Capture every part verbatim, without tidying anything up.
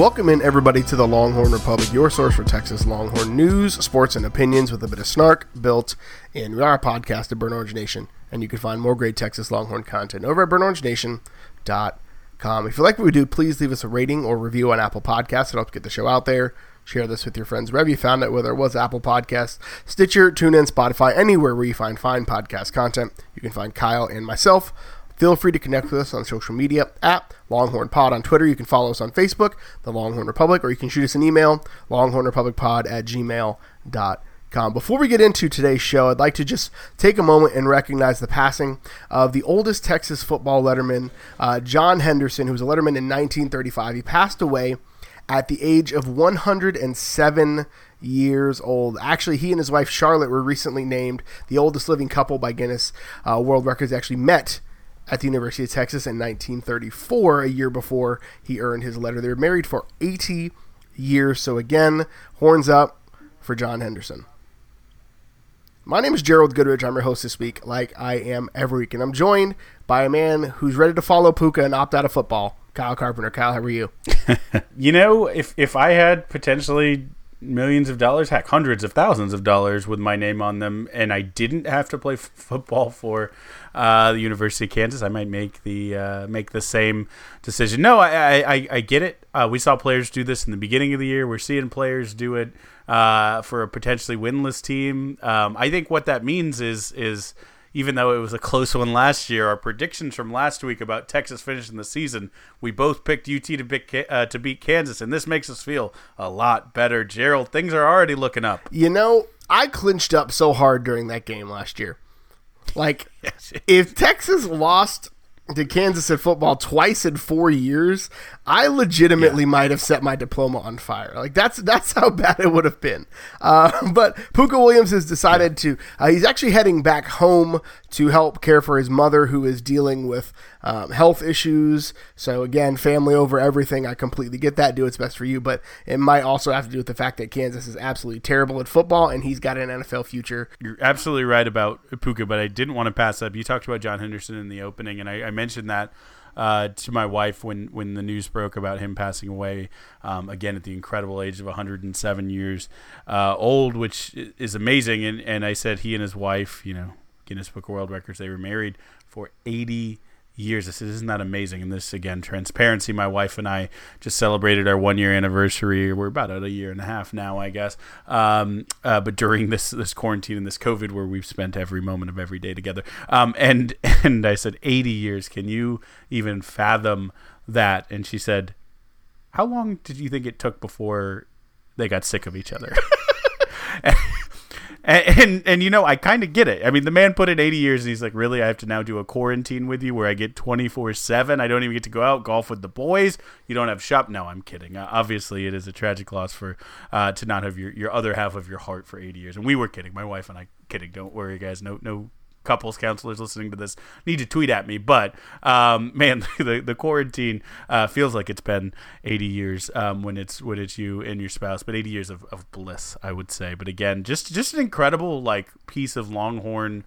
Welcome in, everybody, to the Longhorn Republic, your source for Texas Longhorn news, sports, and opinions with a bit of snark built in. We are a podcast at Burn Orange Nation, and you can find more great Texas Longhorn content over at burn orange nation dot com. If you like what we do, please leave us a rating or review on Apple Podcasts. It helps get the show out there. Share this with your friends wherever you found it, whether it was Apple Podcasts, Stitcher, TuneIn, Spotify, anywhere where you find fine podcast content. You can find Kyle and myself. Feel free to connect with us on social media at Longhorn Pod on Twitter. You can follow us on Facebook, The Longhorn Republic, or you can shoot us an email, longhorn republic pod at gmail dot com. Before we get into today's show, I'd like to just take a moment and recognize the passing of the oldest Texas football letterman, uh, John Henderson, who was a letterman in nineteen thirty-five. He passed away at the age of one hundred seven years old. Actually, he and his wife, Charlotte, were recently named the oldest living couple by Guinness uh, World Records. They actually met at the University of Texas in nineteen thirty-four, a year before he earned his letter. They were married for eighty years. So again, horns up for John Henderson. My name is Gerald Goodridge. I'm your host this week, like I am every week. And I'm joined by a man who's ready to follow Puka and opt out of football, Kyle Carpenter. Kyle, how are you? You know, if if I had potentially millions of dollars, heck, hundreds of thousands of dollars with my name on them, and I didn't have to play f- football for uh, the University of Kansas, I might make the uh, make the same decision. No, I I, I get it. Uh, we saw players do this in the beginning of the year. We're seeing players do it uh, for a potentially winless team. Um, I think what that means is is. Even though it was a close one last year, our predictions from last week about Texas finishing the season, we both picked U T to, pick, uh, to beat Kansas, and this makes us feel a lot better. Gerald, things are already looking up. You know, I clinched up so hard during that game last year. Like, yes. If Texas lost to Kansas in football twice in four years, I legitimately yeah. might have set my diploma on fire. Like that's that's how bad it would have been. Uh, but Puka Williams has decided yeah. to. Uh, he's actually heading back home to help care for his mother, who is dealing with um, health issues. So again, family over everything. I completely get that. Do what's best for you, but it might also have to do with the fact that Kansas is absolutely terrible at football, and he's got an N F L future. You're absolutely right about Puka, but I didn't want to pass up. You talked about John Henderson in the opening, and I, I mentioned that uh, to my wife when, when the news broke about him passing away, um, again, at the incredible age of one hundred seven years uh, old, which is amazing. And, and I said he and his wife, you know, Guinness Book of World Records, they were married for eighty years. I said, isn't that amazing? And this, again, transparency. My wife and I just celebrated our one-year anniversary. We're about at a year and a half now, I guess. Um, uh, but during this this quarantine and this COVID, where we've spent every moment of every day together, um, and and I said, eighty years. Can you even fathom that? And she said, how long did you think it took before they got sick of each other? and, And, and, and, you know, I kind of get it. I mean, the man put in eighty years, and he's like, really, I have to now do a quarantine with you where I get twenty-four seven. I don't even get to go out, golf with the boys. You don't have shop. No, I'm kidding. Uh, obviously, it is a tragic loss for uh, to not have your, your other half of your heart for eighty years. And we were kidding. My wife and I kidding. Don't worry, guys. No, no. Couples counselors listening to this need to tweet at me, but um, man, the the quarantine uh, feels like it's been eighty years um, when it's when it's you and your spouse, but eighty years of, of bliss, I would say. But again, just just an incredible like piece of Longhorn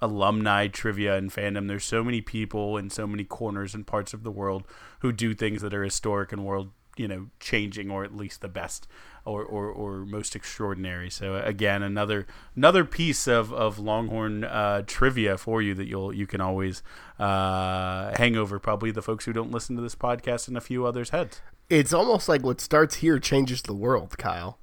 alumni trivia and fandom. There's so many people in so many corners and parts of the world who do things that are historic and world, you know, changing, or at least the best or, or, or most extraordinary. So again, another, another piece of, of Longhorn uh, trivia for you that you'll, you can always uh, hang over probably the folks who don't listen to this podcast and a few others' heads. It's almost like what starts here changes the world, Kyle.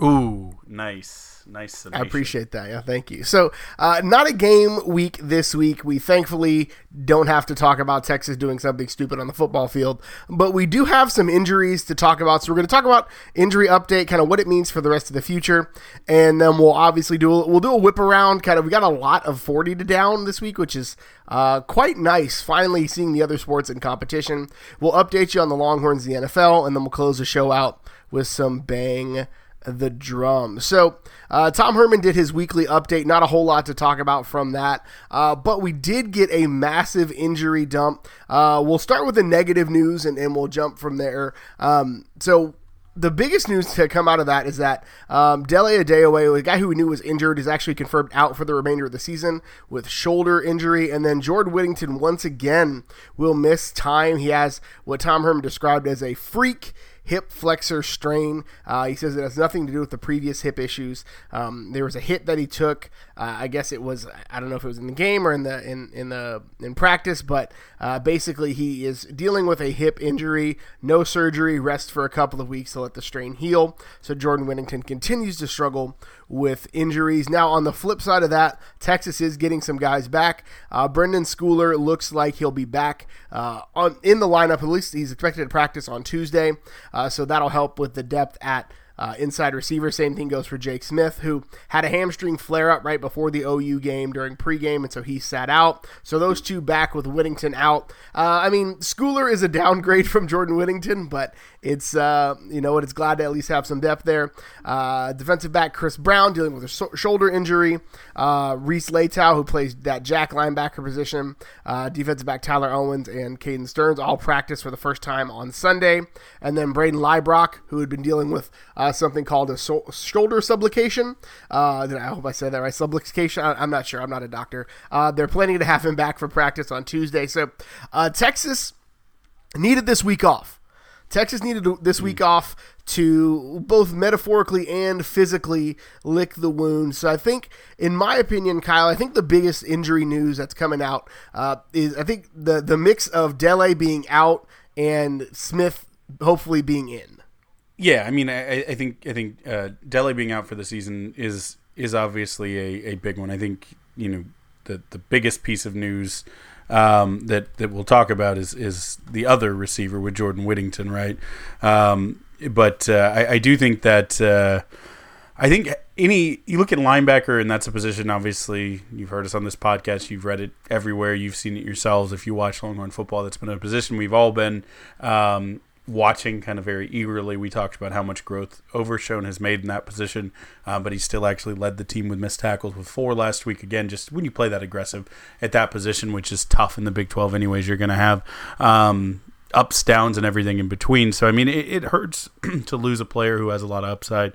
Ooh, nice. Nice summation. I appreciate that. Yeah, thank you. So uh, not a game week this week. We thankfully don't have to talk about Texas doing something stupid on the football field, but we do have some injuries to talk about. So we're going to talk about injury update, kind of what it means for the rest of the future. And then we'll obviously do a, we'll do a whip around. Kind of, we got a lot of forty to down this week, which is uh, quite nice. Finally seeing the other sports in competition. We'll update you on the Longhorns, the N F L, and then we'll close the show out with some bang the drum. So uh, Tom Herman did his weekly update. Not a whole lot to talk about from that, uh, but we did get a massive injury dump. Uh, we'll start with the negative news and, and we'll jump from there. Um, so the biggest news to come out of that is that um, Dele Adeaway, the guy who we knew was injured, is actually confirmed out for the remainder of the season with shoulder injury. And then Jordan Whittington once again will miss time. He has what Tom Herman described as a freak hip flexor strain. Uh, he says it has nothing to do with the previous hip issues. Um, there was a hit that he took. Uh, I guess it was, I don't know if it was in the game or in the in in the in practice, but uh, basically he is dealing with a hip injury. No surgery, rest for a couple of weeks to let the strain heal. So Jordan Whittington continues to struggle with injuries. Now on the flip side of that, Texas is getting some guys back. Uh, Brendan Schooler looks like he'll be back uh, on in the lineup. At least he's expected to practice on Tuesday, uh, so that'll help with the depth at Uh, inside receiver. Same thing goes for Jake Smith, who had a hamstring flare-up right before the O U game during pregame, and so he sat out. So those two back with Whittington out. Uh, I mean, Schooler is a downgrade from Jordan Whittington, but it's, uh, you know what, it's glad to at least have some depth there. Uh, defensive back Chris Brown dealing with a so- shoulder injury. Uh, Reese Latow, who plays that jack linebacker position. Uh, defensive back Tyler Owens and Caden Stearns all practice for the first time on Sunday. And then Braden Liebrock, who had been dealing with uh, something called a so- shoulder subluxation. Uh, I hope I said that right. Subluxation. I- I'm not sure. I'm not a doctor. Uh, they're planning to have him back for practice on Tuesday. So uh, Texas needed this week off. Texas needed this week off to both metaphorically and physically lick the wound. So I think, in my opinion, Kyle, I think the biggest injury news that's coming out uh, is I think the the mix of Dele being out and Smith hopefully being in. Yeah, I mean, I, I think I think uh, Dele being out for the season is is obviously a, a big one. I think, you know, the the biggest piece of news um, that that we'll talk about is is the other receiver with Jordan Whittington, right? Um, but uh, I, I do think that uh, I think any you look at linebacker, and that's a position. Obviously, you've heard us on this podcast. You've read it everywhere. You've seen it yourselves. If you watch Longhorn football, that's been a position we've all been. Um, watching kind of very eagerly. We talked about how much growth Overshone has made in that position, uh, but he still actually led the team with missed tackles with four last week. Again, just when you play that aggressive at that position, which is tough in the Big twelve anyways, you're going to have um, ups, downs, and everything in between. So, I mean, it, it hurts to lose a player who has a lot of upside.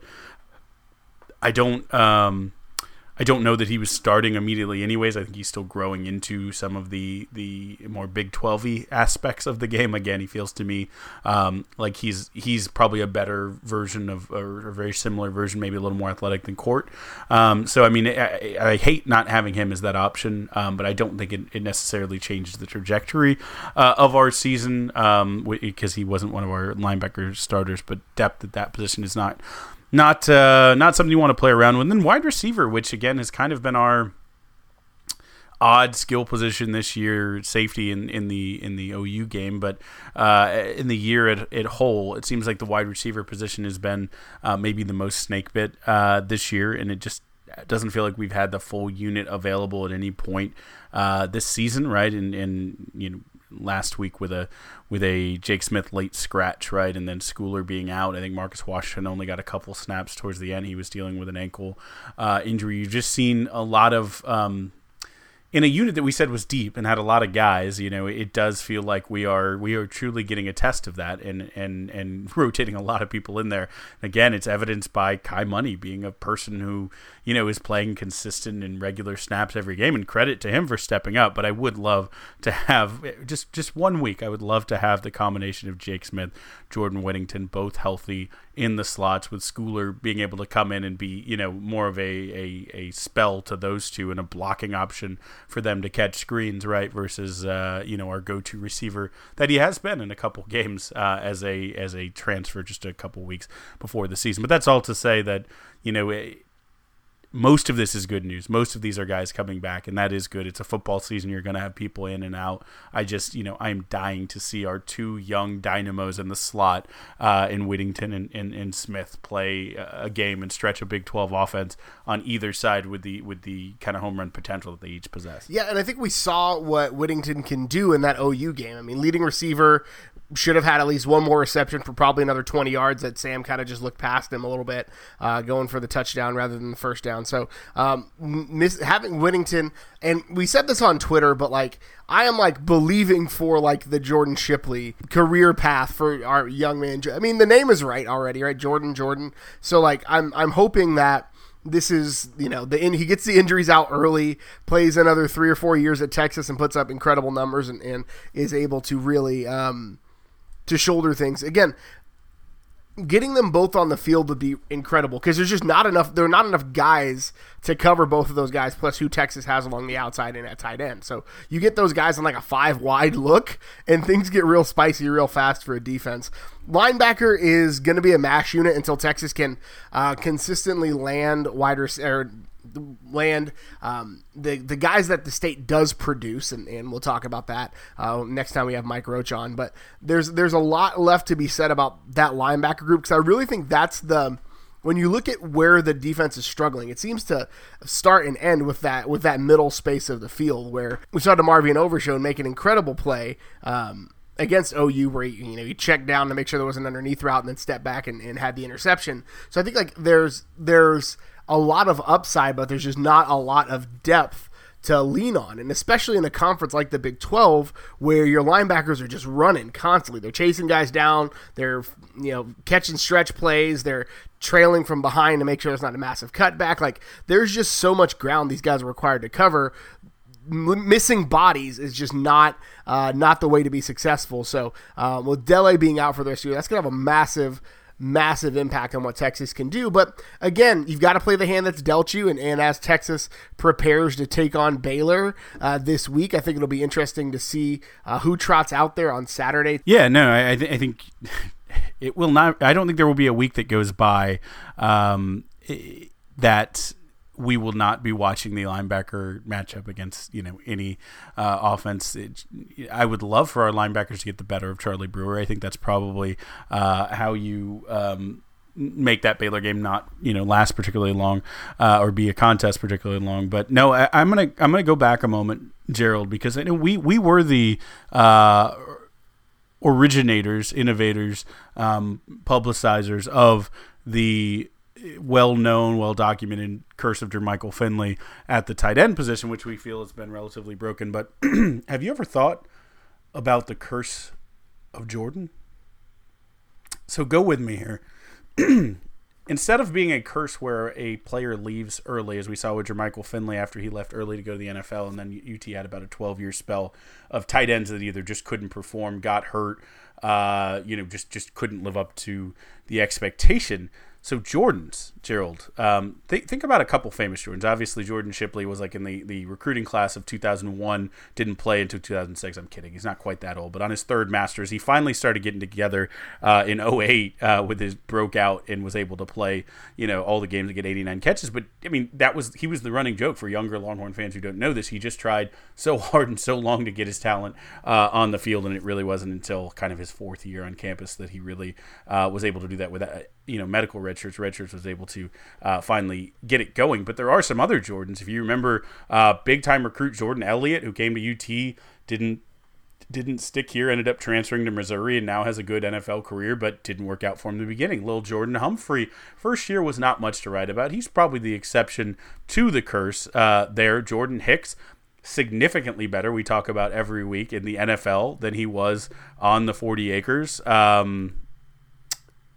I don't... Um, I don't know that he was starting immediately anyways. I think he's still growing into some of the the more Big twelve-y aspects of the game. Again, he feels to me um, like he's he's probably a better version of, or a very similar version, maybe a little more athletic than Court. Um, so, I mean, I, I hate not having him as that option, um, but I don't think it, it necessarily changes the trajectory uh, of our season um, because he wasn't one of our linebacker starters, but depth at that position is not... Not uh, not something you want to play around with. And then wide receiver, which, again, has kind of been our odd skill position this year, safety in, in the in the O U game. But uh, in the year at, at whole, it seems like the wide receiver position has been uh, maybe the most snake bit uh, this year. And it just doesn't feel like we've had the full unit available at any point uh, this season, right? And, and you know, last week with a with a Jake Smith late scratch, right, and then Schooler being out. I think Marcus Washington only got a couple snaps towards the end. He was dealing with an ankle uh, injury. You've just seen a lot of um, in a unit that we said was deep and had a lot of guys. You know, it does feel like we are we are truly getting a test of that, and and and rotating a lot of people in there. And again, it's evidenced by Kai Money being a person who, you know, is playing consistent and regular snaps every game, and credit to him for stepping up. But I would love to have just, just one week. I would love to have the combination of Jake Smith, Jordan Whittington, both healthy in the slots, with Schooler being able to come in and be, you know, more of a, a, a spell to those two and a blocking option for them to catch screens, right? Versus, uh, you know, our go-to receiver that he has been in a couple games uh, as a, as a transfer just a couple weeks before the season. But that's all to say that, you know, it, most of this is good news. Most of these are guys coming back, and that is good. It's a football season. You're going to have people in and out. I just, you know, I'm dying to see our two young dynamos in the slot uh, in Whittington and, and, and Smith play a game and stretch a Big twelve offense on either side with the with the kind of home run potential that they each possess. Yeah, and I think we saw what Whittington can do in that O U game. I mean, leading receiver, should have had at least one more reception for probably another twenty yards that Sam kind of just looked past him a little bit, uh, going for the touchdown rather than the first down. So um, miss, having Whittington, and we said this on Twitter, but like I am like believing for like the Jordan Shipley career path for our young man. I mean, the name is right already, right? Jordan, Jordan. So like I'm I'm hoping that this is, you know, the in, he gets the injuries out early, plays another three or four years at Texas and puts up incredible numbers and, and is able to really um, – to shoulder things. Again, getting them both on the field would be incredible because there's just not enough. There are not enough guys to cover both of those guys, plus who Texas has along the outside and at tight end. So you get those guys on like a five wide look, and things get real spicy real fast for a defense. Linebacker is going to be a mash unit until Texas can uh, consistently land wider or land um, the the guys that the state does produce, and, and we'll talk about that uh, next time we have Mike Roach on. But there's there's a lot left to be said about that linebacker group because I really think that's the when you look at where the defense is struggling, it seems to start and end with that with that middle space of the field where we saw DeMarvion Overshown make an incredible play. Um, against O U where he, you know, he checked down to make sure there was an underneath route and then stepped back and, and had the interception. So I think like there's, there's a lot of upside, but there's just not a lot of depth to lean on. And especially in a conference like the Big twelve, where your linebackers are just running constantly, they're chasing guys down. They're, you know, catch and stretch plays. They're trailing from behind to make sure there's not a massive cutback. Like there's just so much ground these guys are required to cover. Missing bodies is just not uh, not the way to be successful. So uh, with Dele being out for the rest of the year, that's going to have a massive, massive impact on what Texas can do. But again, you've got to play the hand that's dealt you. And, and as Texas prepares to take on Baylor uh, this week, I think it'll be interesting to see uh, who trots out there on Saturday. Yeah, no, I, th- I think it will not. I don't think there will be a week that goes by um, that we will not be watching the linebacker matchup against, you know, any uh, offense. It, I would love for our linebackers to get the better of Charlie Brewer. I think that's probably uh, how you um, make that Baylor game not, you know, last particularly long uh, or be a contest particularly long. But no, I, I'm gonna I'm gonna go back a moment, Gerald, because I know we we were the uh, originators, innovators, um, publicizers of the well-known, well-documented curse of Jermichael Finley at the tight end position, which we feel has been relatively broken. But have you ever thought about the curse of Jordan? So go with me here. Instead of being a curse where a player leaves early, as we saw with Jermichael Finley after he left early to go to the N F L, and then U T had about a twelve-year spell of tight ends that either just couldn't perform, got hurt, uh, you know, just, just couldn't live up to the expectation. So Jordans, Gerald, um, th- think about a couple famous Jordans. Obviously, Jordan Shipley was like in the, the recruiting class of two thousand one, didn't play until two thousand six. I'm kidding. He's not quite that old. But on his third Masters, he finally started getting together uh, in oh eight uh, with his broke out and was able to play, you know, all the games and get eighty-nine catches. But, I mean, that was he was the running joke for younger Longhorn fans who don't know this. He just tried so hard and so long to get his talent uh, on the field, and it really wasn't until kind of his fourth year on campus that he really uh, was able to do that with that. You know, medical redshirts. Redshirts was able to uh, finally get it going. But there are some other Jordans. If you remember, uh, big-time recruit Jordan Elliott, who came to U T, didn't didn't stick here, ended up transferring to Missouri, and now has a good N F L career, but didn't work out for him in the beginning. Little Jordan Humphrey, first year was not much to write about. He's probably the exception to the curse uh, there. Jordan Hicks, significantly better, we talk about every week, in the N F L than he was on the forty acres. Um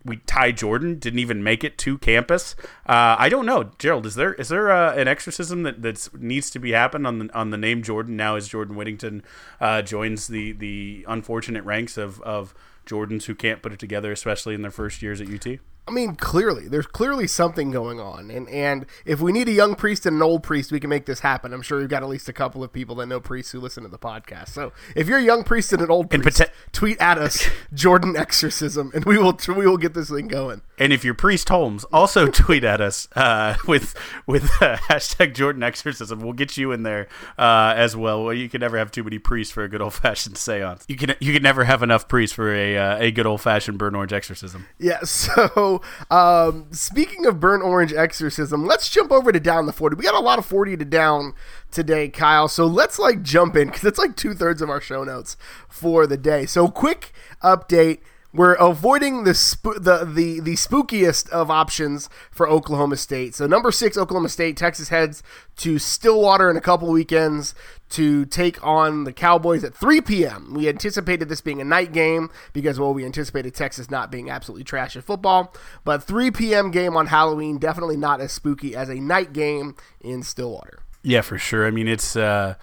We Ty Jordan didn't even make it to campus. Uh, I don't know, Gerald. Is there is there uh, an exorcism that that's, needs to be happened on the on the name Jordan now as Jordan Whittington uh, joins the the unfortunate ranks of of Jordans who can't put it together, especially in their first years at U T? I mean, clearly, there's clearly something going on, and and if we need a young priest and an old priest, we can make this happen. I'm sure we've got at least a couple of people that know priests who listen to the podcast. So if you're a young priest and an old priest, pota- tweet at us Jordan exorcism, and we will we will get this thing going. And if you're Priest Holmes, also tweet at us uh, with with uh, hashtag Jordan exorcism. We'll get you in there uh, as well. Well, you can never have too many priests for a good old fashioned seance. You can you can never have enough priests for a uh, a good old fashioned burn orange exorcism. Yeah. So. Um, speaking of burn orange exorcism, let's jump over to down the forty. We got a lot of forty to down today, Kyle. So let's like jump in because it's like two thirds of our show notes for the day. So quick update. We're avoiding the, sp- the the the spookiest of options for Oklahoma State. So number six, Oklahoma State. Texas heads to Stillwater in a couple weekends to take on the Cowboys at three p.m. We anticipated this being a night game because, well, we anticipated Texas not being absolutely trash at football. But three p.m. game on Halloween, definitely not as spooky as a night game in Stillwater. Yeah, for sure. I mean, it's... Uh...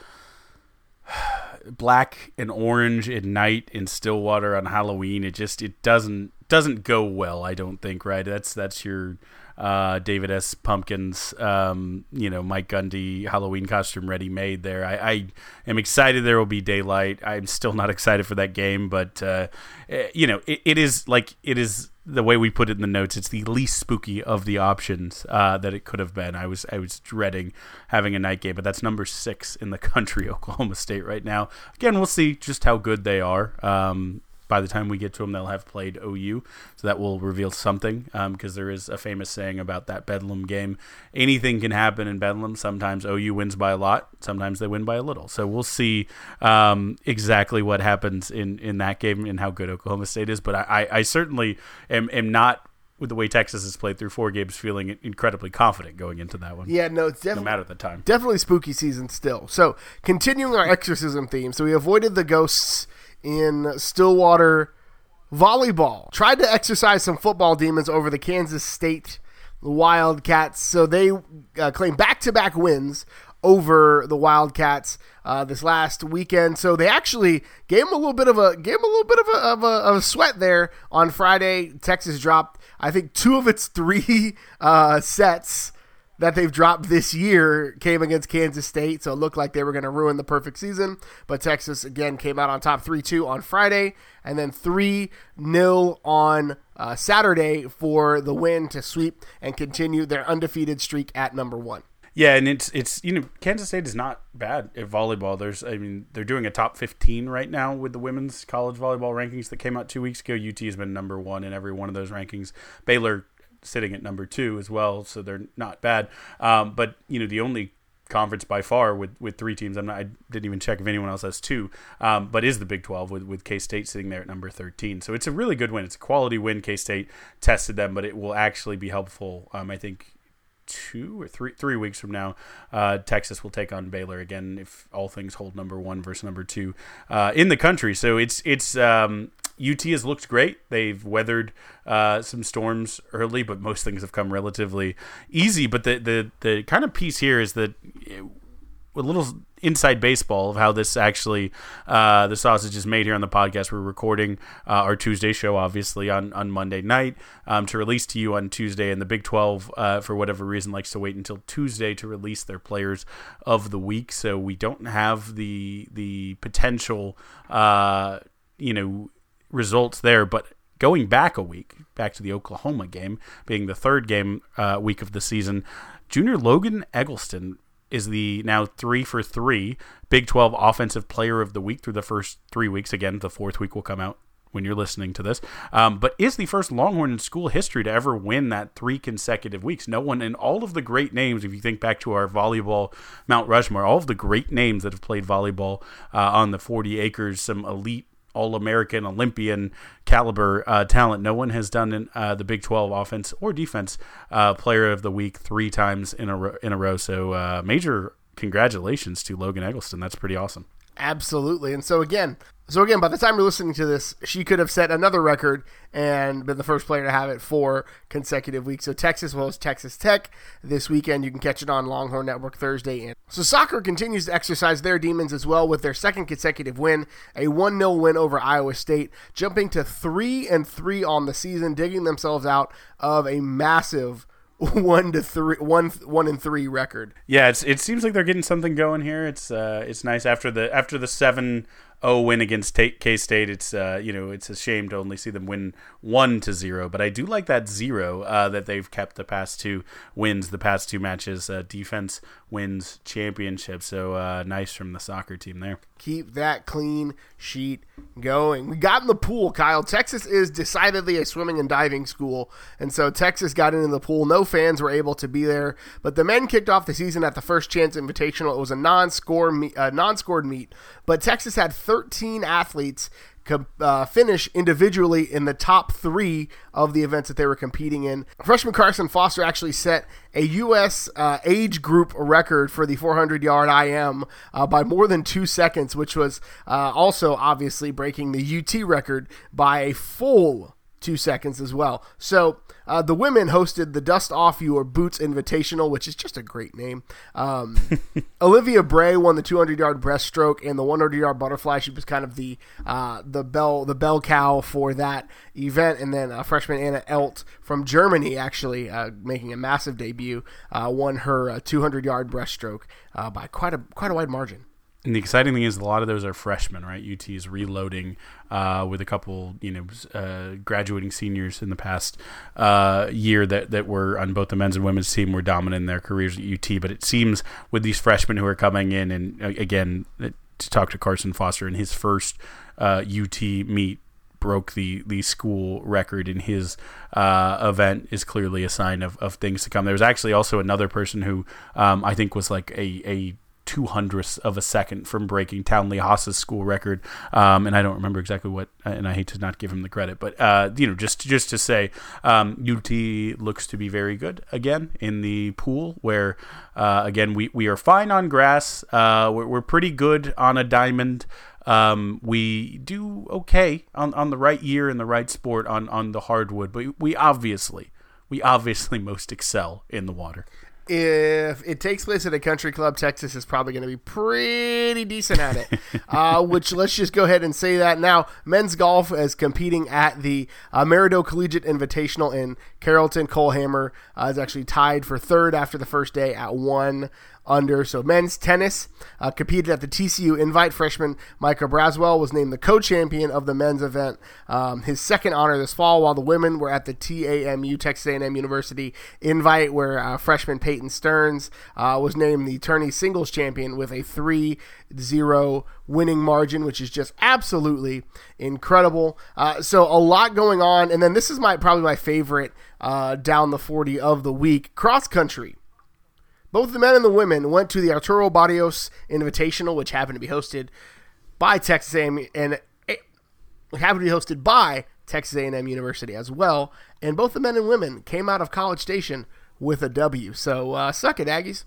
black and orange at night in Stillwater on Halloween. It just, it doesn't, doesn't go well, I don't think, right? That's that's your uh, David S. Pumpkins, um, you know, Mike Gundy Halloween costume ready-made there. I, I am excited there will be daylight. I'm still not excited for that game, but, uh, you know, it, it is like it is the way we put it in the notes. It's the least spooky of the options uh, that it could have been. I was I was dreading having a night game, but that's number six in the country, Oklahoma State, right now. Again, we'll see just how good they are. Um By the time we get to them, they'll have played O U, so that will reveal something, because um, there is a famous saying about that Bedlam game. Anything can happen in Bedlam. Sometimes O U wins by a lot. Sometimes they win by a little. So we'll see um, exactly what happens in, in that game and how good Oklahoma State is. But I, I, I certainly am, am not, with the way Texas has played through four games, feeling incredibly confident going into that one. Yeah, no, it's definitely, no matter the time. Definitely spooky season still. So continuing our exorcism theme, so we avoided the ghosts in Stillwater volleyball. Tried to exercise some football demons over the Kansas State Wildcats. So they uh, claimed back-to-back wins over the Wildcats uh, this last weekend. So they actually gave them a little bit of a gave them a little bit of a, of a, of a sweat there on Friday. Texas dropped, I think, two of its three uh, sets that they've dropped this year came against Kansas State, so it looked like they were going to ruin the perfect season. But Texas, again, came out on top three two on Friday, and then three nil on uh, Saturday for the win to sweep and continue their undefeated streak at number one. Yeah, and it's, it's you know, Kansas State is not bad at volleyball. There's, I mean, they're doing a top fifteen right now with the women's college volleyball rankings that came out two weeks ago. U T has been number one in every one of those rankings. Baylor sitting at number two as well, so they're not bad. Um, but, you know, the only conference by far with, with three teams, I'm not, I didn't even check if anyone else has two, um, but is the Big twelve with, with K-State sitting there at number thirteen. So it's a really good win. It's a quality win. K-State tested them, but it will actually be helpful, um, I think, two or three three weeks from now. uh Texas will take on Baylor again if all things hold, number one versus number two uh in the country. So it's it's um U T has looked great. They've weathered uh some storms early, but most things have come relatively easy. But the the the kind of piece here is that it, a little inside baseball of how this actually uh, the sausage is made here on the podcast. We're recording uh, our Tuesday show, obviously, on, on Monday night um, to release to you on Tuesday. And the Big twelve, uh, for whatever reason, likes to wait until Tuesday to release their players of the week. So we don't have the the potential, uh, you know, results there. But going back a week, back to the Oklahoma game, being the third game uh, week of the season, junior Logan Eggleston is the now three for three Big twelve Offensive Player of the Week through the first three weeks. Again, the fourth week will come out when you're listening to this, um, but is the first Longhorn in school history to ever win that three consecutive weeks. No one in all of the great names, if you think back to our volleyball Mount Rushmore, all of the great names that have played volleyball uh, on the forty acres, some elite All-American, Olympian caliber uh, talent. No one has done in, uh, the Big twelve offense or defense uh, player of the week three times in a ro- in a row. So uh, major congratulations to Logan Eggleston. That's pretty awesome. Absolutely. And so again, so again, by the time you're listening to this, she could have set another record and been the first player to have it four consecutive weeks. So Texas will host Texas Tech this weekend. You can catch it on Longhorn Network Thursday. And so soccer continues to exercise their demons as well with their second consecutive win, a one nil win over Iowa State, jumping to three and three on the season, digging themselves out of a massive One to three, one one and three record. Yeah, it's it seems like they're getting something going here. It's uh, it's nice after the after the seven oh win against K State. It's uh, you know, it's a shame to only see them win one to zero. But I do like that zero uh, that they've kept the past two wins, the past two matches. Uh, defense wins championship. So uh, nice from the soccer team there. Keep that clean sheet going. We got in the pool, Kyle. Texas is decidedly a swimming and diving school, and so Texas got into the pool. No fans were able to be there, but the men kicked off the season at the First Chance Invitational. It was a non-score, uh, non-scored meet, but Texas had thirteen athletes Com- uh, finish individually in the top three of the events that they were competing in. Freshman Carson Foster actually set a U S uh, age group record for the four hundred yard I M uh, by more than two seconds, which was uh, also obviously breaking the U T record by a full two seconds as well. So uh, the women hosted the Dust Off Your Boots Invitational, which is just a great name. Um, Olivia Bray won the two hundred yard breaststroke and the one hundred yard butterfly. She was kind of the uh, the bell the bell cow for that event. And then uh, freshman Anna Elt from Germany, actually uh, making a massive debut, uh, won her uh, two hundred yard breaststroke uh, by quite a quite a wide margin. And the exciting thing is a lot of those are freshmen, right? U T is reloading uh, with a couple, you know, uh, graduating seniors in the past uh, year that, that were on both the men's and women's team were dominant in their careers at U T. But it seems with these freshmen who are coming in, and again, to talk to Carson Foster in his first uh, U T meet, broke the the school record in his uh, event is clearly a sign of, of things to come. There was actually also another person who um, I think was like a a two hundredths of a second from breaking Townley Haas's school record. Um, and I don't remember exactly what, and I hate to not give him the credit, but, uh, you know, just, just to say, um, U T looks to be very good again in the pool where, uh, again, we, we are fine on grass. Uh, we're, we're pretty good on a diamond. Um, we do okay on, on the right year in the right sport on, on the hardwood, but we obviously, we obviously most excel in the water. If it takes place at a country club, Texas is probably going to be pretty decent at it, uh, which let's just go ahead and say that now. Men's golf is competing at the uh, Merideau Collegiate Invitational in Carrollton. Cole Hammer uh, is actually tied for third after the first day at one under. So men's tennis uh, competed at the T C U Invite. Freshman Micah Braswell was named the co-champion of the men's event, um, his second honor this fall, while the women were at the T A M U, Texas A and M University Invite, where uh, freshman Peyton Stearns uh, was named the tourney singles champion with a three zero winning margin, which is just absolutely incredible. Uh, so a lot going on. And then this is my probably my favorite uh, down the forty of the week, cross country. Both the men and the women went to the Arturo Barrios Invitational, which happened to be hosted by Texas A and M, and it happened to be hosted by Texas A and M University as well. And both the men and women came out of College Station with a W. So uh, suck it, Aggies.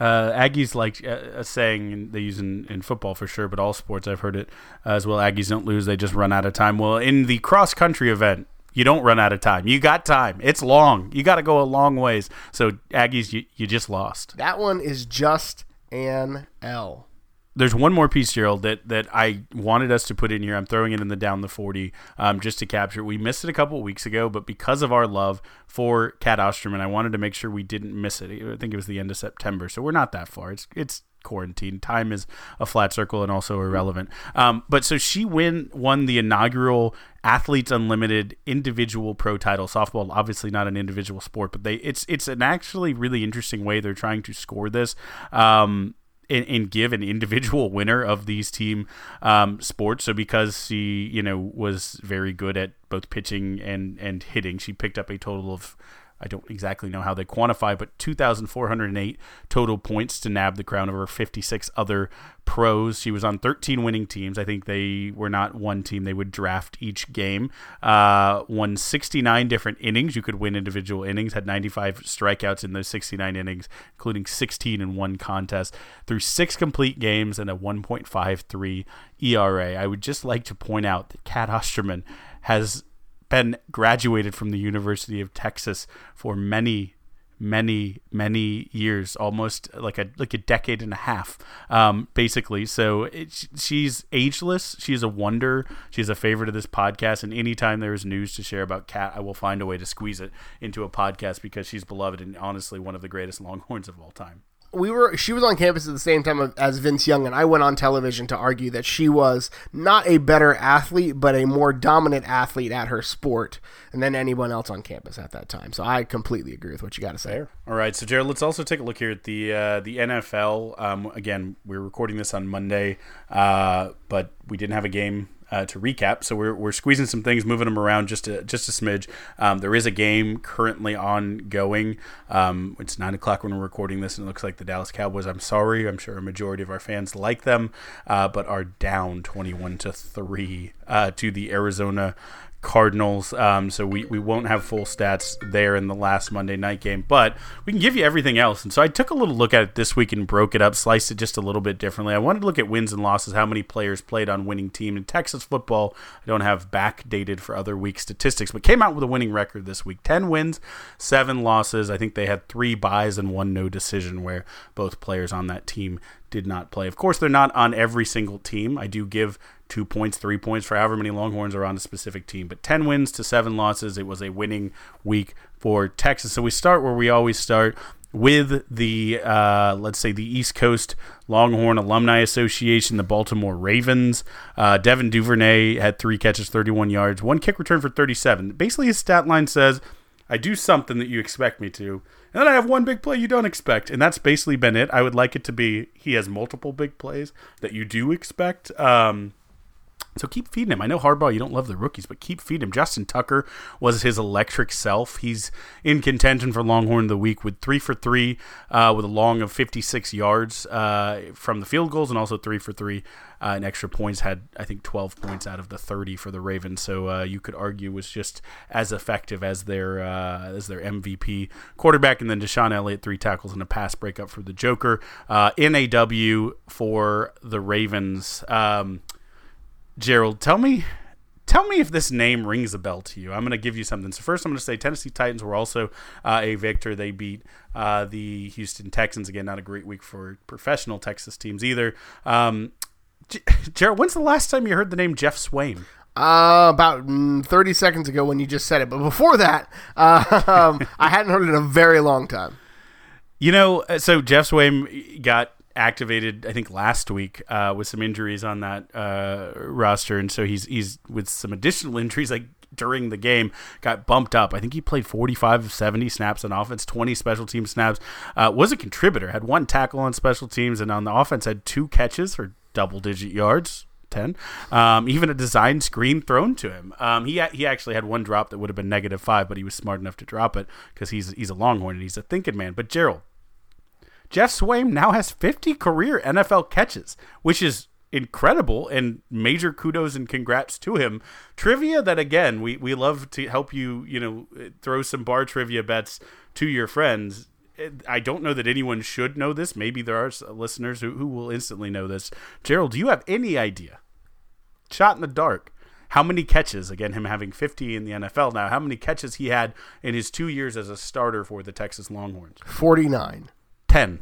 uh, Aggies, like a saying they use in, in football for sure, but all sports I've heard it as well. Aggies don't lose; they just run out of time. Well, in the cross country event, you don't run out of time. You got time. It's long. You got to go a long ways. So, Aggies, you, you just lost. That one is just an L. There's one more piece, Gerald, that, that I wanted us to put in here. I'm throwing it in the down the forty um, just to capture it. We missed it a couple of weeks ago, but because of our love for Cat Osterman, I wanted to make sure we didn't miss it. I think it was the end of September, so we're not that far. It's it's quarantine. Time is a flat circle and also irrelevant. Um, but so she win, won the inaugural Athletes Unlimited individual pro title. Softball, obviously not an individual sport, but they it's it's an actually really interesting way they're trying to score this. Um, And, and give an individual winner of these team um, sports. So because she, you know, was very good at both pitching and, and hitting, she picked up a total of, I don't exactly know how they quantify, but two thousand four hundred eight total points to nab the crown over fifty-six other pros. She was on thirteen winning teams. I think they were not one team. They would draft each game. Uh, won sixty-nine different innings. You could win individual innings. Had ninety-five strikeouts in those sixty-nine innings, including sixteen in one contest. Through six complete games and a one point five three E R A. I would just like to point out that Cat Osterman has been graduated from the University of Texas for many, many, many years, almost like a like a decade and a half, um, basically. So it, she's ageless. She's a wonder. She's a favorite of this podcast. And anytime there is news to share about Cat, I will find a way to squeeze it into a podcast because she's beloved and honestly one of the greatest Longhorns of all time. We were. She was on campus at the same time as Vince Young, and I went on television to argue that she was not a better athlete, but a more dominant athlete at her sport than anyone else on campus at that time. So I completely agree with what you got to say. Fair. All right, so Jared, let's also take a look here at the uh, the N F L. Um, again, we're recording this on Monday, uh, but we didn't have a game Uh, to recap, so we're we're squeezing some things, moving them around just a, just a smidge. Um, there is a game currently ongoing. Um, it's nine o'clock when we're recording this, and it looks like the Dallas Cowboys, I'm sorry, I'm sure a majority of our fans like them, uh, but are down twenty-one to three uh, to the Arizona Cardinals. Um, so we, we won't have full stats there in the last Monday night game, but we can give you everything else. And so I took a little look at it this week and broke it up, sliced it just a little bit differently. I wanted to look at wins and losses, how many players played on winning team. In Texas football, I don't have backdated for other week statistics, but came out with a winning record this week. ten wins, seven losses. I think they had three byes and one no decision where both players on that team did not play. Of course, they're not on every single team. I do give two points, three points for however many Longhorns are on a specific team. But ten wins to seven losses, it was a winning week for Texas. So we start where we always start, with the, uh, let's say, the East Coast Longhorn Alumni Association, the Baltimore Ravens. Uh, Devin Duvernay had three catches, thirty-one yards, one kick return for thirty-seven. Basically, his stat line says, I do something that you expect me to, and then I have one big play you don't expect. And that's basically been it. I would like it to be he has multiple big plays that you do expect. Um So keep feeding him. I know, Harbaugh, you don't love the rookies, but keep feeding him. Justin Tucker was his electric self. He's in contention for Longhorn of the Week with three for three uh, with a long of fifty-six yards uh, from the field goals, and also three for three uh, in extra points. Had, I think, twelve points out of the thirty for the Ravens. So uh, you could argue was just as effective as their uh, as their M V P quarterback. And then Deshaun Elliott, three tackles and a pass breakup for the Joker. Uh, N A W for the Ravens. Um Gerald, tell me tell me if this name rings a bell to you. I'm going to give you something. So first I'm going to say Tennessee Titans were also uh, a victor. They beat uh, the Houston Texans. Again, not a great week for professional Texas teams either. Um, G- Gerald, when's the last time you heard the name Jeff Swaim? Uh, about mm, thirty seconds ago when you just said it. But before that, uh, um, I hadn't heard it in a very long time. You know, so Jeff Swaim got activated, I think, last week uh, with some injuries on that uh, roster. And so he's he's with some additional injuries, like during the game, got bumped up. I think he played forty-five of seventy snaps on offense, twenty special team snaps, uh, was a contributor, had one tackle on special teams, and on the offense had two catches for double-digit yards. ten um even a design screen thrown to him. Um he ha- he actually had one drop that would have been negative five, but he was smart enough to drop it because he's he's a Longhorn and he's a thinking man. But Gerald, Jeff Swaim now has fifty career N F L catches, which is incredible, and major kudos and congrats to him. Trivia that, again, we, we love to help you, you know, throw some bar trivia bets to your friends. I don't know that anyone should know this. Maybe there are listeners who, who will instantly know this. Gerald, do you have any idea? Shot in the dark. How many catches, again, him having fifty in the N F L now, how many catches he had in his two years as a starter for the Texas Longhorns? forty-nine. ten.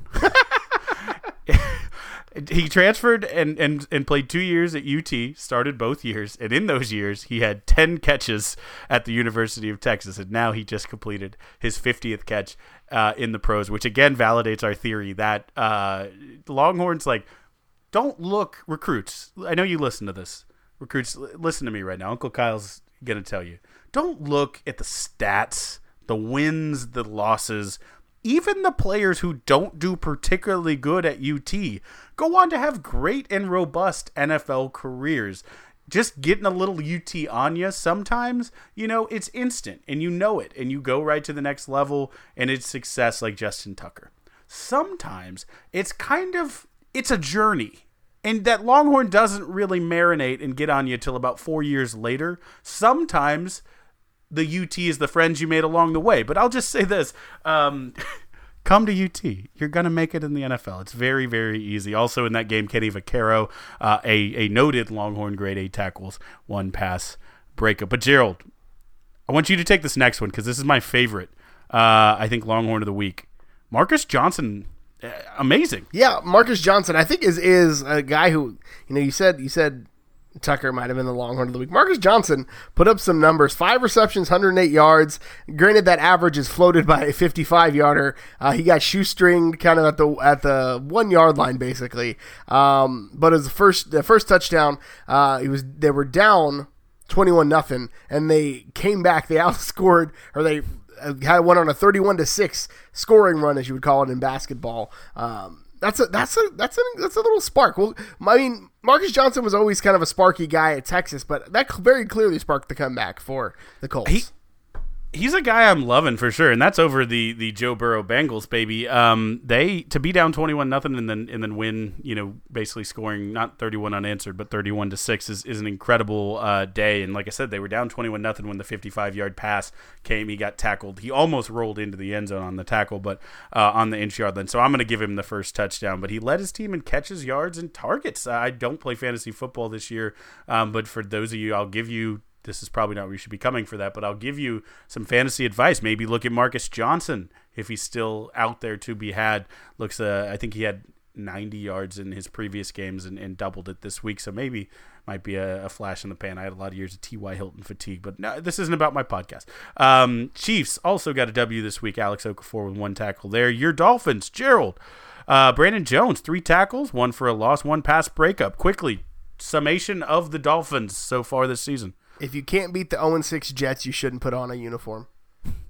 He transferred and, and, and played two years at U T, started both years, and in those years he had ten catches at the University of Texas, and now he just completed his fiftieth catch uh, in the pros, which again validates our theory that uh, Longhorns, like, don't look, recruits, I know you listen to this, recruits, listen to me right now, Uncle Kyle's going to tell you, don't look at the stats, the wins, the losses. Even the players who don't do particularly good at U T go on to have great and robust N F L careers. Just getting a little U T on you sometimes, you know, it's instant, and you know it, and you go right to the next level, and it's success, like Justin Tucker. Sometimes it's kind of, it's a journey. And that Longhorn doesn't really marinate and get on you till about four years later. Sometimes the U T is the friends you made along the way. But I'll just say this. Um, come to U T. You're going to make it in the N F L. It's very, very easy. Also in that game, Kenny Vaccaro, uh, a, a noted Longhorn grade A tackles, one pass breakup. But, Gerald, I want you to take this next one because this is my favorite, uh, I think, Longhorn of the Week. Marcus Johnson, uh, amazing. Yeah, Marcus Johnson, I think, is is a guy who, you know, you said you said – Tucker might have been the Longhorn of the Week. Marcus Johnson put up some numbers. Five receptions, one hundred eight yards. Granted, that average is floated by a fifty-five-yarder. Uh, he got shoestringed kind of at the at the one-yard line, basically. Um, but as the first the first touchdown, uh, it was they were down twenty-one nothing, and they came back. They outscored, or they had one on a thirty-one to six scoring run, as you would call it in basketball. Um, That's a that's a that's a that's a little spark. Well, I mean, Marcus Johnson was always kind of a sparky guy at Texas, but that very clearly sparked the comeback for the Colts. He, he's a guy I'm loving for sure, and that's over the the Joe Burrow Bengals, baby. Um, they to be down twenty-one nothing and then and then win, you know, basically scoring not thirty-one unanswered, but thirty-one to six is, is an incredible uh, day. And like I said, they were down twenty-one nothing when the fifty-five yard pass came. He got tackled. He almost rolled into the end zone on the tackle, but uh, on the inch yard line. So I'm going to give him the first touchdown. But he led his team in catches, yards, and targets. I don't play fantasy football this year, um, but for those of you, I'll give you. This is probably not where you should be coming for that, but I'll give you some fantasy advice. Maybe look at Marcus Johnson if he's still out there to be had. Looks, uh, I think he had ninety yards in his previous games and, and doubled it this week, so maybe might be a, a flash in the pan. I had a lot of years of T Y Hilton fatigue, but no, this isn't about my podcast. Um, Chiefs also got a W this week. Alex Okafor with one tackle there. Your Dolphins, Gerald. Uh, Brandon Jones, three tackles, one for a loss, one pass breakup. Quickly, summation of the Dolphins so far this season. If you can't beat the oh and six Jets, you shouldn't put on a uniform.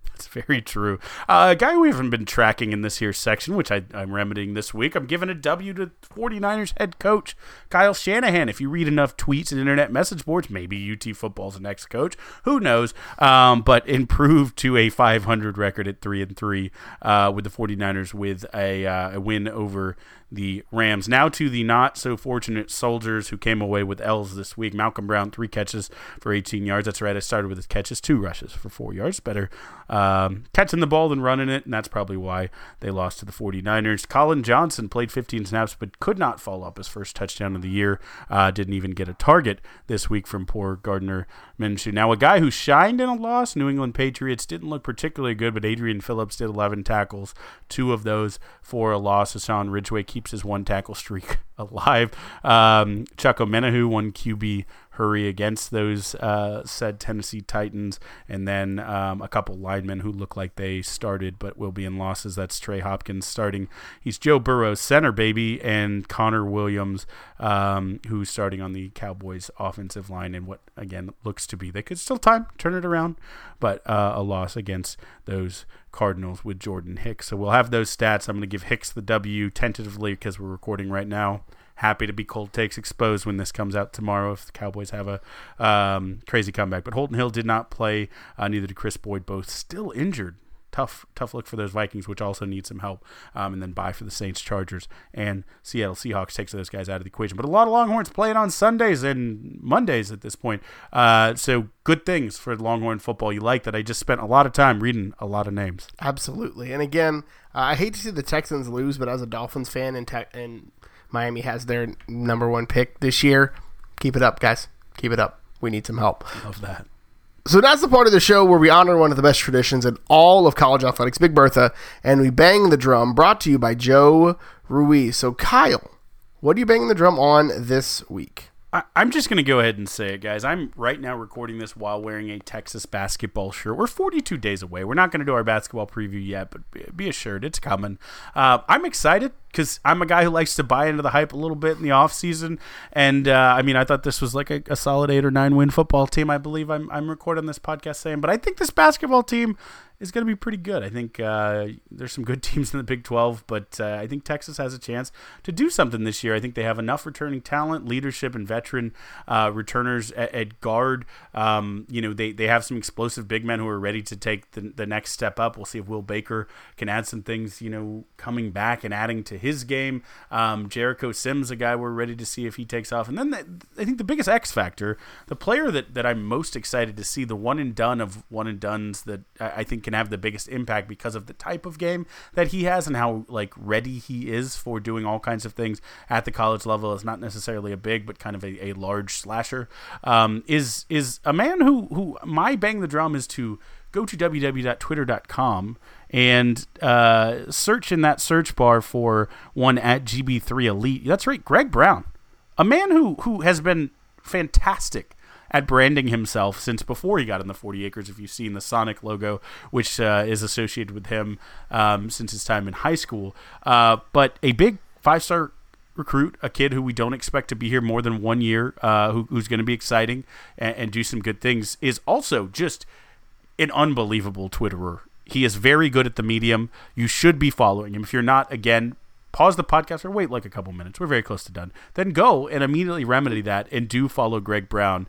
That's very true. Uh, a guy we haven't been tracking in this here's section, which I, I'm remedying this week, I'm giving a W to forty-niners head coach Kyle Shanahan. If you read enough tweets and internet message boards, maybe U T football's the next coach. Who knows? Um, but improved to a five hundred record at three and three uh, with the forty-niners with a, uh, a win over the Rams. Now to the not-so-fortunate Soldiers who came away with L's this week. Malcolm Brown, three catches for eighteen yards. That's right, I started with his catches, two rushes for four yards. Better um, catching the ball than running it, and that's probably why they lost to the forty-niners. Colin Johnson played fifteen snaps but could not follow up his first touchdown of the year. Uh, didn't even get a target this week from poor Gardner Minshew. Now a guy who shined in a loss, New England Patriots, didn't look particularly good, but Adrian Phillips did eleven tackles, two of those for a loss. Hassan Ridgeway keeps his one tackle streak alive. Um, Chuck O'Menahu, one Q B hurry against those uh, said Tennessee Titans, and then um, a couple linemen who look like they started but will be in losses. That's Trey Hopkins starting. He's Joe Burrow's center, baby, and Connor Williams, um, who's starting on the Cowboys offensive line in what, again, looks to be. They could still time, turn it around, but uh, a loss against those Cardinals with Jordan Hicks. So we'll have those stats. I'm going to give Hicks the W tentatively because we're recording right now. Happy to be cold takes exposed when this comes out tomorrow if the Cowboys have a um, crazy comeback. But Holton Hill did not play, uh, neither did Chris Boyd, both still injured. Tough, tough look for those Vikings, which also need some help. Um, and then bye for the Saints, Chargers, and Seattle Seahawks takes those guys out of the equation. But a lot of Longhorns playing on Sundays and Mondays at this point. Uh, so good things for Longhorn football. You like that? I just spent a lot of time reading a lot of names. Absolutely. And again, uh, I hate to see the Texans lose, but as a Dolphins fan and, te- and Miami has their number one pick this year, keep it up, guys. Keep it up. We need some help. Love that. So that's the part of the show where we honor one of the best traditions in all of college athletics, Big Bertha, and we bang the drum, brought to you by Joe Ruiz. So, Kyle, what are you banging the drum on this week? I, I'm just going to go ahead and say it, guys. I'm right now recording this while wearing a Texas basketball shirt. We're forty-two days away. We're not going to do our basketball preview yet, but be, be assured it's coming. Uh, I'm excited. Because I'm a guy who likes to buy into the hype a little bit in the offseason. And, uh, I mean, I thought this was like a, a solid eight or nine win football team, I believe I'm, I'm recording this podcast saying. But I think this basketball team is going to be pretty good. I think uh, there's some good teams in the Big twelve, but uh, I think Texas has a chance to do something this year. I think they have enough returning talent, leadership, and veteran uh, returners at, at guard. Um, you know, they, they have some explosive big men who are ready to take the, the next step up. We'll see if Will Baker can add some things, you know, coming back and adding to his. his game. Um, Jericho Sims, a guy we're ready to see if he takes off. And then the, I think the biggest X factor, the player that, that I'm most excited to see, the one and done of one and dones that I think can have the biggest impact because of the type of game that he has and how like ready he is for doing all kinds of things at the college level. It's not necessarily a big, but kind of a, a large slasher, um, is, is a man who, who my bang the drum is to go to w w w dot twitter dot com and uh, search in that search bar for one at G B three Elite. That's right, Greg Brown, a man who, who has been fantastic at branding himself since before he got in the forty acres, if you've seen the Sonic logo, which uh, is associated with him um, since his time in high school. Uh, but a big five-star recruit, a kid who we don't expect to be here more than one year, uh, who, who's going to be exciting and, and do some good things, is also just an unbelievable Twitterer. He is very good at the medium. You should be following him. If you're not, again, pause the podcast or wait like a couple minutes. We're very close to done. Then go and immediately remedy that and do follow Greg Brown.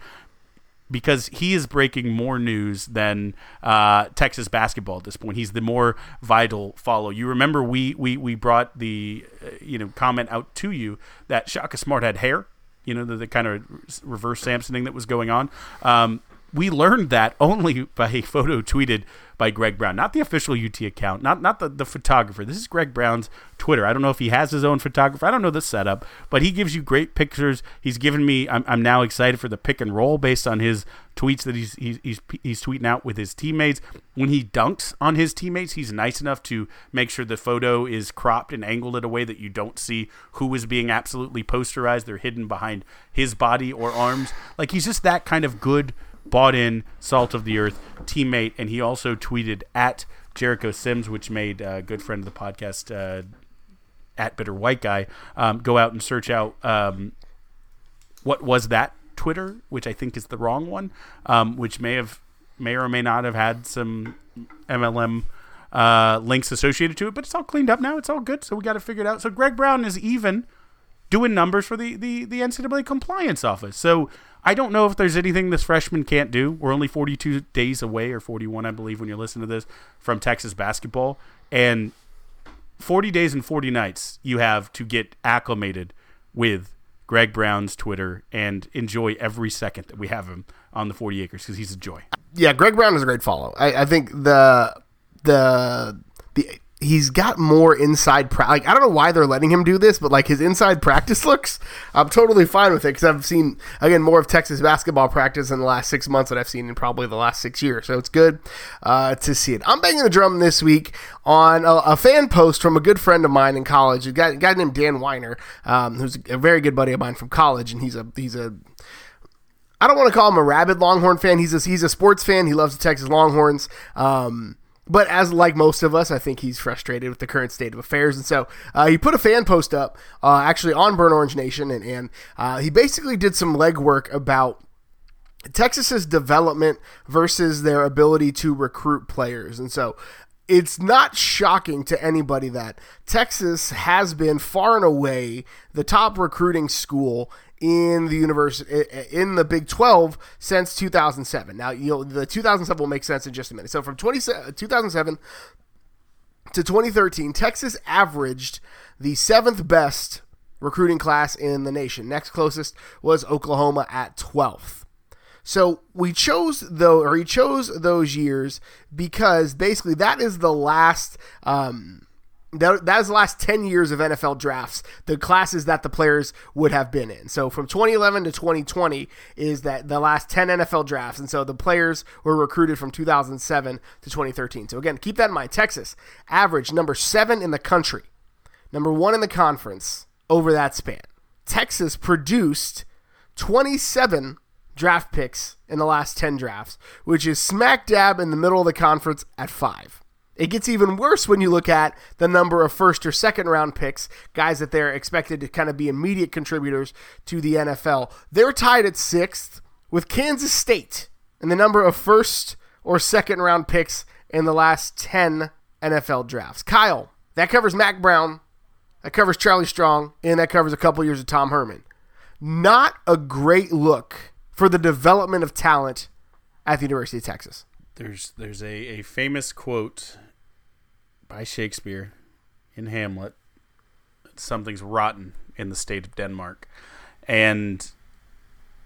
because he is breaking more news than uh, Texas basketball at this point. He's the more vital follow. You remember we we we brought the uh, you know comment out to you that Shaka Smart had hair, you know, the, the kind of reverse Samson thing that was going on. Um, we learned that only by a photo tweeted by Greg Brown, not the official U T account, not not the, the photographer. This is Greg Brown's Twitter. I don't know if he has his own photographer. I don't know the setup, but he gives you great pictures. He's given me, I'm I'm now excited for the pick and roll based on his tweets that he's he's he's, he's tweeting out with his teammates. When he dunks on his teammates, he's nice enough to make sure the photo is cropped and angled in a way that you don't see who is being absolutely posterized. They're hidden behind his body or arms. Like, he's just that kind of good, bought in, salt of the earth teammate. And he also tweeted at Jericho Sims, which made a good friend of the podcast, uh, at Bitter White Guy, um, go out and search out um, what was that Twitter, which I think is the wrong one, um, which may have, may or may not have had some M L M uh, links associated to it, but it's all cleaned up now. It's all good. So we got to figure it out. So Greg Brown is even doing numbers for the, the, the N C double A compliance office. So I don't know if there's anything this freshman can't do. We're only forty-two days away, or forty-one, I believe, when you listen to this, from Texas basketball. And forty days and forty nights you have to get acclimated with Greg Brown's Twitter and enjoy every second that we have him on the forty acres, because he's a joy. Yeah, Greg Brown is a great follow. I, I think the the the he's got more inside pra- – like, I don't know why they're letting him do this, but, like, his inside practice looks, I'm totally fine with it, because I've seen, again, more of Texas basketball practice in the last six months than I've seen in probably the last six years. So it's good uh, to see it. I'm banging the drum this week on a, a fan post from a good friend of mine in college, a guy, a guy named Dan Weiner, um, who's a very good buddy of mine from college, and he's a he's a – I don't want to call him a rabid Longhorn fan. He's a, he's a sports fan. He loves the Texas Longhorns. Um But as like most of us, I think he's frustrated with the current state of affairs. And so uh, he put a fan post up uh, actually on Burn Orange Nation. And, and uh, he basically did some legwork about Texas's development versus their ability to recruit players. And so it's not shocking to anybody that Texas has been far and away the top recruiting school in the university in the Big twelve since two thousand seven. Now, you know, the two thousand seven will make sense in just a minute. So from twenty, two thousand seven to twenty thirteen, Texas averaged the seventh best recruiting class in the nation. Next closest was Oklahoma at twelfth. So we chose though, or he chose those years because basically that is the last, um, that, that is the last ten years of N F L drafts, the classes that the players would have been in. So from twenty eleven to twenty twenty is that the last ten N F L drafts. And so the players were recruited from two thousand seven to twenty thirteen. So again, keep that in mind. Texas averaged number seven in the country, number one in the conference over that span. Texas produced twenty-seven draft picks in the last ten drafts, which is smack dab in the middle of the conference at five. It gets even worse when you look at the number of first or second round picks, guys that they're expected to kind of be immediate contributors to the N F L. They're tied at sixth with Kansas State in the number of first or second round picks in the last ten N F L drafts. Kyle, that covers Mac Brown, that covers Charlie Strong, and that covers a couple years of Tom Herman. Not a great look for the development of talent at the University of Texas. There's there's a, a famous quote by Shakespeare in Hamlet. Something's rotten in the state of Denmark. And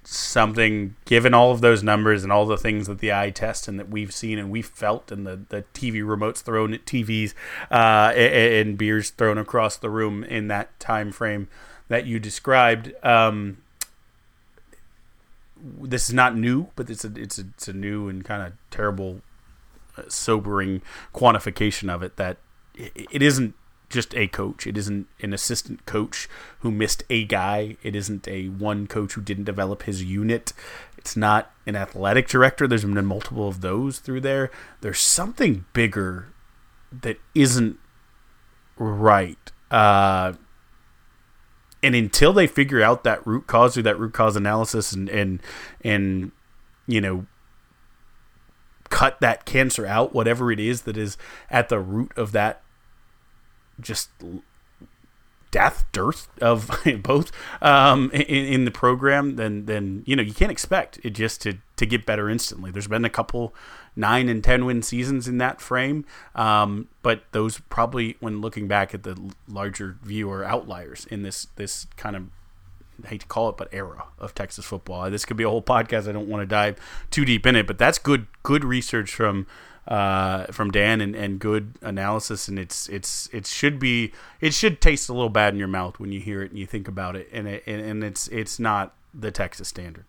something, given all of those numbers and all the things that the eye test and that we've seen and we've felt, and the, the T V remotes thrown at T Vs uh, and, and beers thrown across the room in that time frame that you described, um, this is not new, but it's a, it's a, it's a new and kind of terrible, uh, sobering quantification of it, that it, it isn't just a coach. It isn't an assistant coach who missed a guy. It isn't a one coach who didn't develop his unit. It's not an athletic director. There's been multiple of those through there. There's something bigger that isn't right. Uh, And until they figure out that root cause or that root cause analysis and, and, and, you know, cut that cancer out, whatever it is that is at the root of that just death dearth of both um, in, in the program, then then you know you can't expect it just to to get better instantly. There's been a couple nine and ten win seasons in that frame, um, but those probably, when looking back at the larger view, are outliers in this this kind of, I hate to call it, but era of Texas football. This could be a whole podcast. I don't want to dive too deep in it, but that's good good research from uh, from Dan and, and good analysis. And it's it's it should be it should taste a little bad in your mouth when you hear it and you think about it. And it, and it's it's not the Texas standard.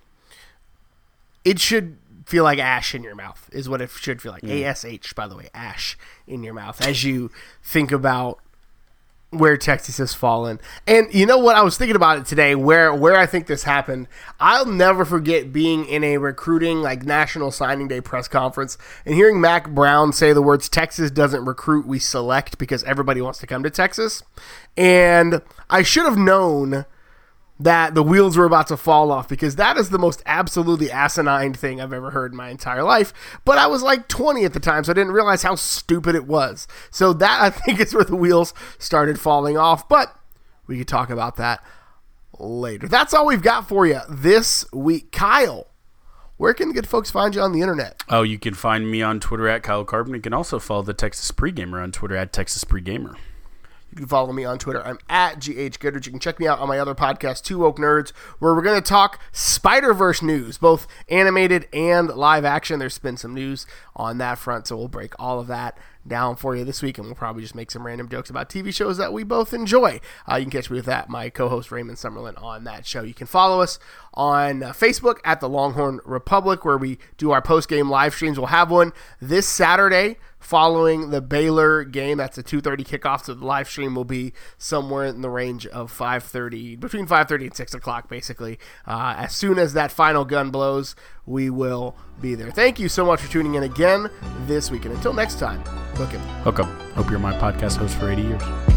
It should feel like ash in your mouth is what it should feel like. Mm. A S H, by the way, ash in your mouth as you think about where Texas has fallen. And you know what? I was thinking about it today, where where I think this happened. I'll never forget being in a recruiting, like, National Signing Day press conference and hearing Mac Brown say the words, "Texas doesn't recruit, we select," because everybody wants to come to Texas. And I should have known that the wheels were about to fall off, because that is the most absolutely asinine thing I've ever heard in my entire life. But I was like twenty at the time, so I didn't realize how stupid it was. So that, I think, is where the wheels started falling off. But we could talk about that later. That's all we've got for you this week. Kyle, where can the good folks find you on the internet? Oh, you can find me on Twitter at Kyle Carpenter. You can also follow the Texas Pregamer on Twitter at Texas Pregamer. You can follow me on Twitter. I'm at G H Goodridge. You can check me out on my other podcast, Two Woke Nerds, where we're going to talk Spider-Verse news, both animated and live action. There's been some news on that front, so we'll break all of that down for you this week, and we'll probably just make some random jokes about T V shows that we both enjoy. Uh, you can catch me with that, my co-host Raymond Summerlin, on that show. You can follow us on uh, Facebook at the Longhorn Republic, where we do our post-game live streams. We'll have one this Saturday following the Baylor game. That's a two thirty kickoff, so the live stream will be somewhere in the range of five thirty, between five thirty and six o'clock, basically. Uh, as soon as that final gun blows, we will be there. Thank you so much for tuning in again this week, and until next time, hook 'em. Hook 'em. Hope you're my podcast host for eighty years.